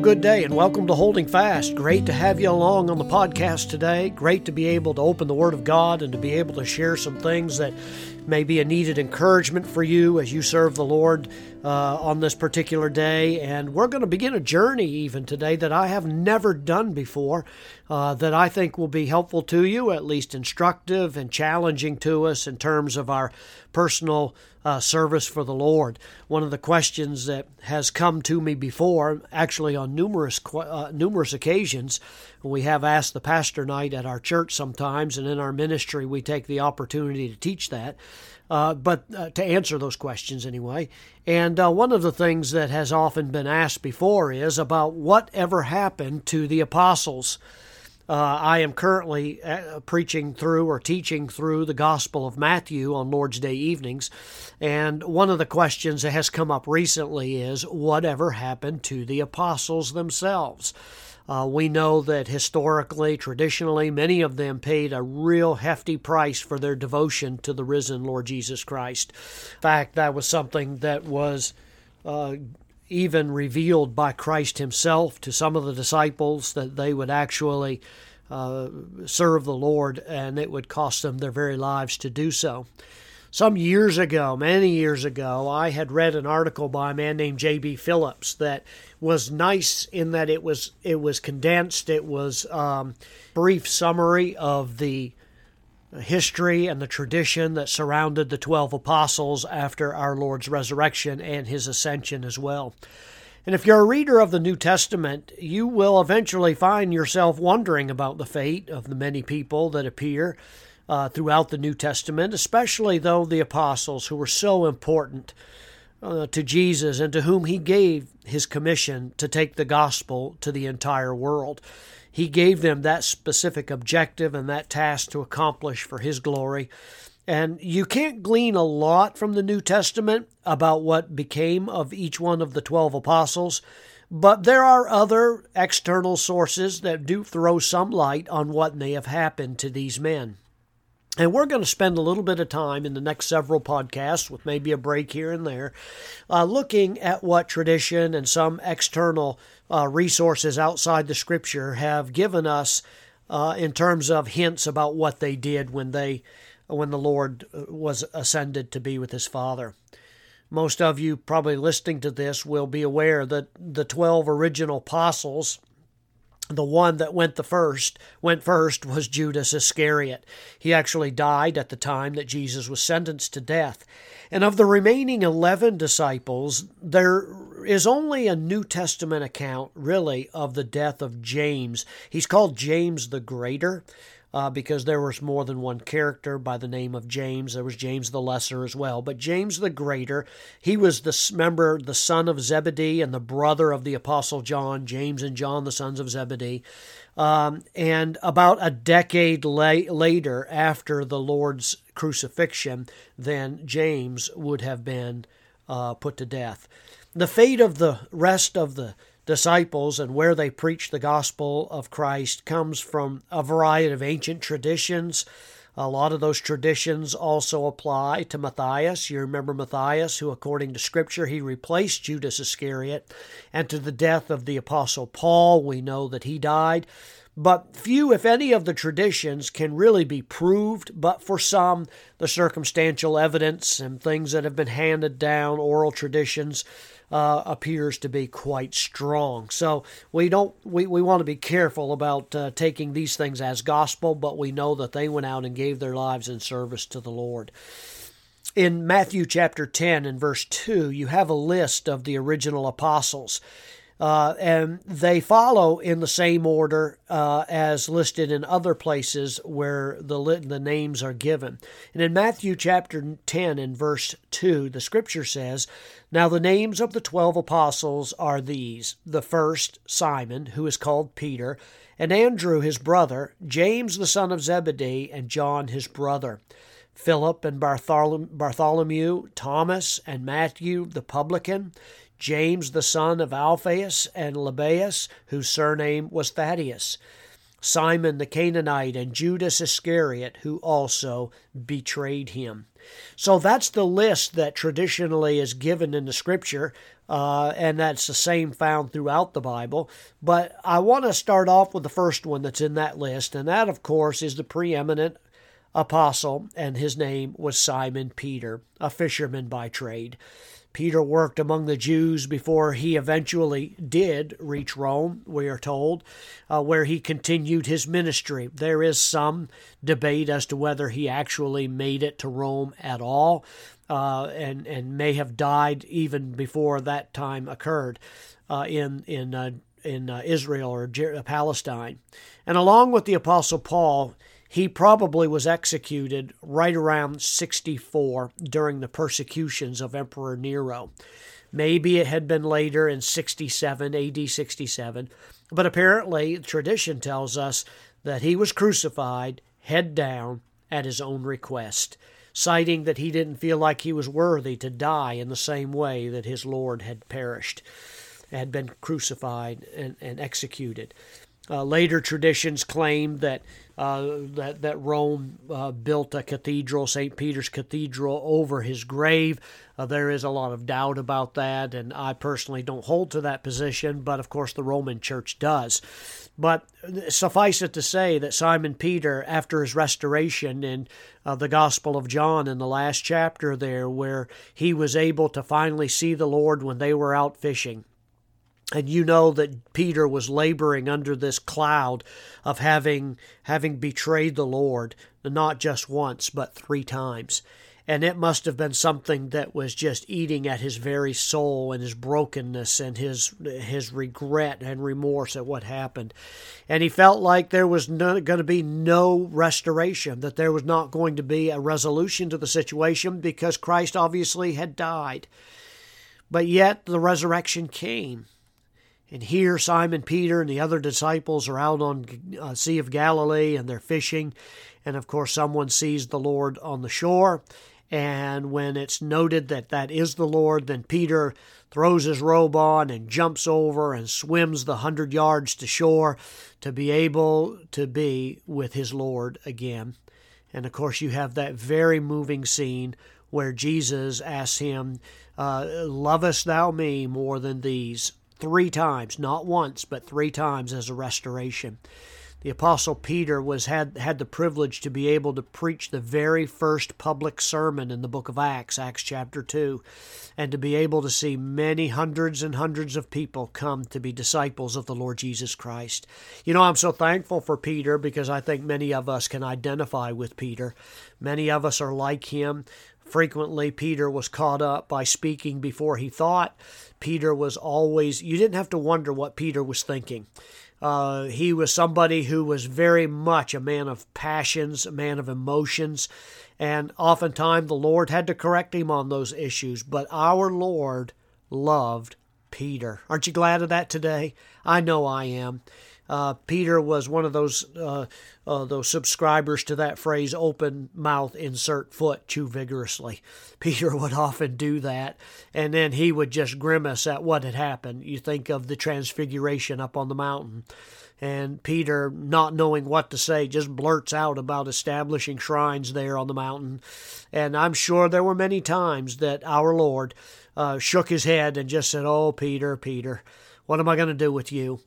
good day and welcome to Holding Fast. Great to have you along on the podcast today. Great to be able to open the Word of God and to be able to share some things that may be a needed encouragement for you as you serve the Lord on this particular day. And we're going to begin a journey even today that I have never done before that I think will be helpful to you, at least instructive and challenging to us in terms of our personal service for the Lord. One of the questions that has come to me before, actually on numerous occasions, we have asked the pastor night at our church sometimes, and in our ministry we take the opportunity to teach that. But to answer those questions anyway. And one of the things that has often been asked before is about whatever happened to the apostles. I am currently preaching through or teaching through the Gospel of Matthew on Lord's Day evenings. And one of the questions that has come up recently is whatever happened to the apostles themselves? We know that historically, traditionally, many of them paid a real hefty price for their devotion to the risen Lord Jesus Christ. In fact, that was something that was even revealed by Christ himself to some of the disciples, that they would actually serve the Lord, and it would cost them their very lives to do so. Some years ago, many years ago, I had read an article by a man named J.B. Phillips that was nice in that it was condensed. It was brief summary of the history and the tradition that surrounded the 12 apostles after our Lord's resurrection and his ascension as well. And if you're a reader of the New Testament, you will eventually find yourself wondering about the fate of the many people that appear throughout the New Testament, especially, though, the apostles who were so important to Jesus and to whom he gave his commission to take the gospel to the entire world. He gave them that specific objective and that task to accomplish for his glory. And you can't glean a lot from the New Testament about what became of each one of the 12 apostles, but there are other external sources that do throw some light on what may have happened to these men. And we're going to spend a little bit of time in the next several podcasts, with maybe a break here and there, looking at what tradition and some external resources outside the Scripture have given us in terms of hints about what they did when the Lord was ascended to be with his Father. Most of you probably listening to this will be aware that the 12 original apostles, the one that went first was Judas Iscariot. He actually died at the time that Jesus was sentenced to death. And of the remaining 11 disciples, there is only a New Testament account, really, of the death of James. He's called James the Greater because there was more than one character by the name of James. There was James the Lesser as well. But James the Greater, he was the son of Zebedee and the brother of the Apostle John, James and John, the sons of Zebedee. And about a decade later, after the Lord's crucifixion, then James would have been put to death. The fate of the rest of the disciples and where they preach the gospel of Christ comes from a variety of ancient traditions. A lot of those traditions also apply to Matthias. You remember Matthias, who, according to Scripture, he replaced Judas Iscariot, and to the death of the Apostle Paul, we know that he died. But few, if any, of the traditions can really be proved, but for some, the circumstantial evidence and things that have been handed down, oral traditions, appears to be quite strong. So we want to be careful about taking these things as gospel, but we know that they went out and gave their lives in service to the Lord. In Matthew chapter 10 and verse 2, you have a list of the original apostles, and they follow in the same order as listed in other places where the names are given. And in Matthew chapter 10 and verse 2, the Scripture says, "Now the names of the 12 apostles are these: the first, Simon, who is called Peter, and Andrew his brother, James the son of Zebedee, and John his brother, Philip and Bartholomew, Thomas and Matthew the publican, James the son of Alphaeus, and Lebbaeus, whose surname was Thaddeus, Simon the Canaanite, and Judas Iscariot, who also betrayed him. So that's the list that traditionally is given in the Scripture, and that's the same found throughout the Bible. But I want to start off with the first one that's in that list, and that, of course, is the preeminent apostle, and his name was Simon Peter, a fisherman by trade. Peter worked among the Jews before he eventually did reach Rome, we are told, where he continued his ministry. There is some debate as to whether he actually made it to Rome at all, and may have died even before that time occurred in Israel or Palestine. And along with the Apostle Paul, he probably was executed right around 64 during the persecutions of Emperor Nero. Maybe it had been later in 67, AD 67, but apparently tradition tells us that he was crucified head down at his own request, citing that he didn't feel like he was worthy to die in the same way that his Lord had perished, had been crucified and executed. Later traditions claim that Rome built a cathedral, St. Peter's Cathedral, over his grave. There is a lot of doubt about that, and I personally don't hold to that position, but of course the Roman Church does. But suffice it to say that Simon Peter, after his restoration in the Gospel of John in the last chapter there, where he was able to finally see the Lord when they were out fishing, and you know that Peter was laboring under this cloud of having betrayed the Lord, not just once, but 3 times. And it must have been something that was just eating at his very soul and his brokenness and his regret and remorse at what happened. And he felt like there was going to be no restoration, that there was not going to be a resolution to the situation because Christ obviously had died. But yet the resurrection came. And here Simon Peter and the other disciples are out on Sea of Galilee, and they're fishing. And, of course, someone sees the Lord on the shore. And when it's noted that that is the Lord, then Peter throws his robe on and jumps over and swims the 100 yards to shore to be able to be with his Lord again. And, of course, you have that very moving scene where Jesus asks him, "Lovest thou me more than these?" 3 times, not once, but 3 times as a restoration. The Apostle Peter had the privilege to be able to preach the very first public sermon in the book of Acts, Acts chapter 2, and to be able to see many hundreds and hundreds of people come to be disciples of the Lord Jesus Christ. You know, I'm so thankful for Peter because I think many of us can identify with Peter. Many of us are like him. Frequently, Peter was caught up by speaking before he thought. Peter was always, you didn't have to wonder what Peter was thinking. He was somebody who was very much a man of passions, a man of emotions, and oftentimes the Lord had to correct him on those issues. But our Lord loved Peter. Aren't you glad of that today? I know I am. Peter was one of those subscribers to that phrase, open mouth, insert foot, chew vigorously. Peter would often do that, and then he would just grimace at what had happened. You think of the transfiguration up on the mountain, and Peter, not knowing what to say, just blurts out about establishing shrines there on the mountain. And I'm sure there were many times that our Lord shook his head and just said, "Oh, Peter, Peter, what am I going to do with you?"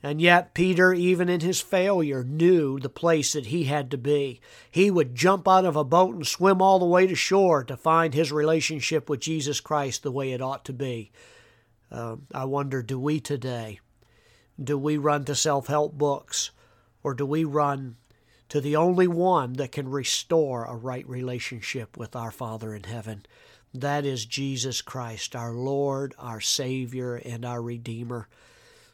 And yet Peter, even in his failure, knew the place that he had to be. He would jump out of a boat and swim all the way to shore to find his relationship with Jesus Christ the way it ought to be. I wonder, do we today? Do we run to self-help books? Or do we run to the only one that can restore a right relationship with our Father in heaven? That is Jesus Christ, our Lord, our Savior, and our Redeemer.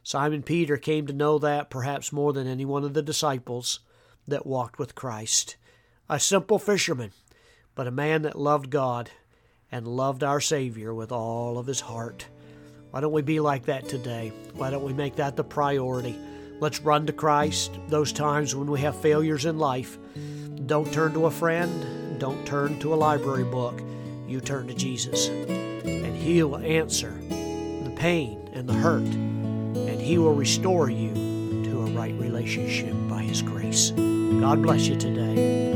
Simon Peter came to know that perhaps more than any one of the disciples that walked with Christ. A simple fisherman, but a man that loved God and loved our Savior with all of his heart. Why don't we be like that today? Why don't we make that the priority? Let's run to Christ those times when we have failures in life. Don't turn to a friend. Don't turn to a library book. You turn to Jesus, and He will answer the pain and the hurt. He will restore you to a right relationship. relationship by His grace. God bless you today.